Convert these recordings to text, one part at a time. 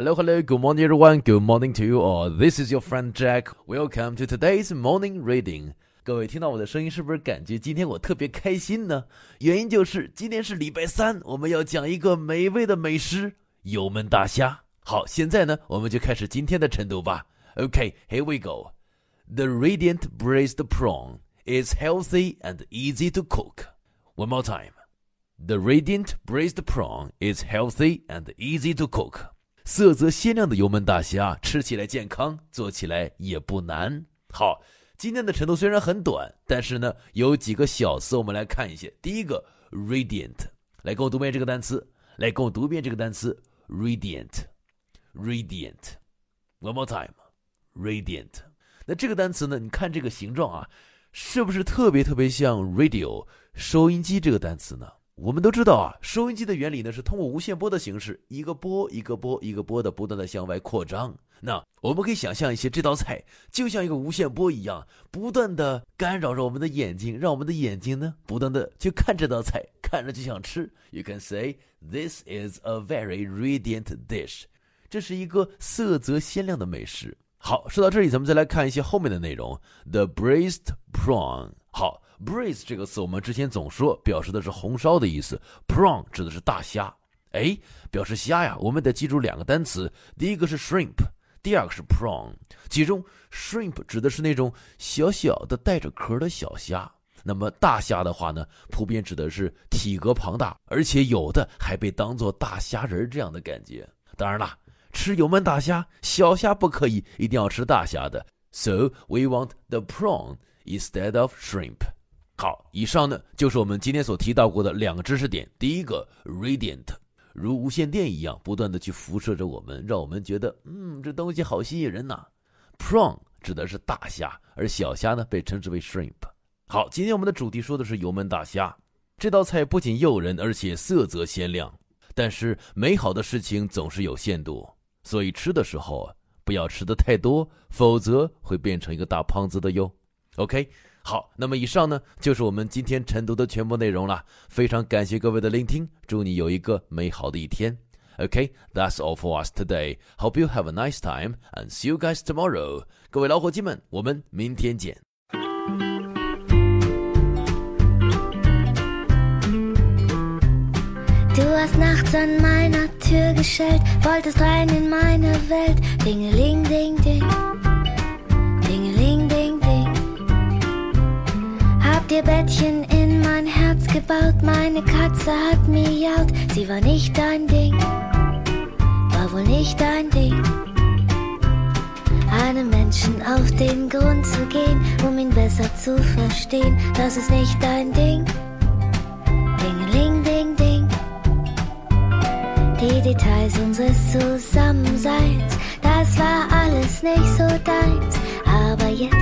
Hello, good morning everyone, good morning to you all. This is your friend Jack. Welcome to today's morning reading. 各位听到我的声音是不是感觉今天我特别开心呢？原因就是今天是礼拜三，我们要讲一个美味的美食——油焖大虾。好，现在呢，我们就开始今天的晨读吧。Okay, here we go. The radiant braised prawn is healthy and easy to cook. One more time. The radiant braised prawn is healthy and easy to cook.色泽鲜亮的油焖大虾，吃起来健康，做起来也不难。好，今天的晨读虽然很短，但是呢，有几个小词我们来看一下。第一个 ，radiant， 来跟我读遍这个单词，radiant，radiant，one more time，radiant。那这个单词呢，你看这个形状啊，是不是特别特别像 radio 收音机这个单词呢？我们都知道啊，收音机的原理呢是通过无线波的形式，一个波一个波一个波的不断的向外扩张。那我们可以想象一些这道菜就像一个无线波一样，不断的干扰着我们的眼睛，让我们的眼睛呢不断的去看这道菜，看着就想吃。You can say this is a very radiant dish. 这是一个色泽鲜亮的美食。好，说到这里，咱们再来看一些后面的内容。The braised prawn. 好。Braise 这个词我们之前总说表示的是红烧的意思， prawn 指的是大虾。诶，表示虾呀，我们得记住两个单词，第一个是 shrimp， 第二个是 prawn， 其中 shrimp 指的是那种小小的带着壳的小虾，那么大虾的话呢，普遍指的是体格庞大，而且有的还被当作大虾仁这样的感觉。当然啦，吃油焖大虾，小虾不可以，一定要吃大虾的。 So we want the prawn instead of shrimp。好，以上呢就是我们今天所提到过的两个知识点。第一个 radiant， 如无线电一样不断的去辐射着我们，让我们觉得这东西好吸引人呐。Prawn 指的是大虾，而小虾呢被称之为 shrimp。好，今天我们的主题说的是油焖大虾，这道菜不仅诱人，而且色泽鲜亮。但是美好的事情总是有限度，所以吃的时候不要吃的太多，否则会变成一个大胖子的哟。OK。好，那么以上呢就是我们今天晨读的全部内容了。非常感谢各位的聆听，祝你有一个美好的一天。Okay, that's all for us today. Hope you have a nice time and see you guys tomorrow. 各位老伙计们，我们明天见。Du hast nachts an meiner Tür geschellt, wolltest rein in meine Welt. Dingeling, ding, ding. Dingeling, ding, ding.Ihr Bettchen in mein Herz gebaut, meine Katze hat miaut, sie war nicht dein Ding, war wohl nicht dein Ding. Einem Menschen auf den Grund zu gehen, um ihn besser zu verstehen, das ist nicht dein Ding, Dingeling, ding, ding. Die Details unseres Zusammenseins, das war alles nicht so deins, aber jetzt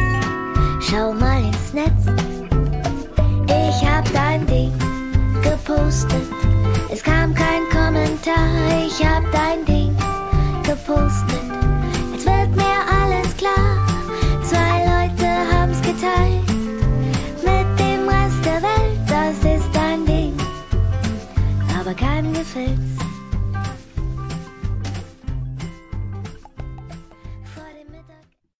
schau mal ins Netz.Ich hab dein Ding gepostet, es kam kein Kommentar. Ich hab dein Ding gepostet, jetzt wird mir alles klar. Zwei Leute haben's geteilt mit dem Rest der Welt. Das ist dein Ding, aber keinem gefällt's.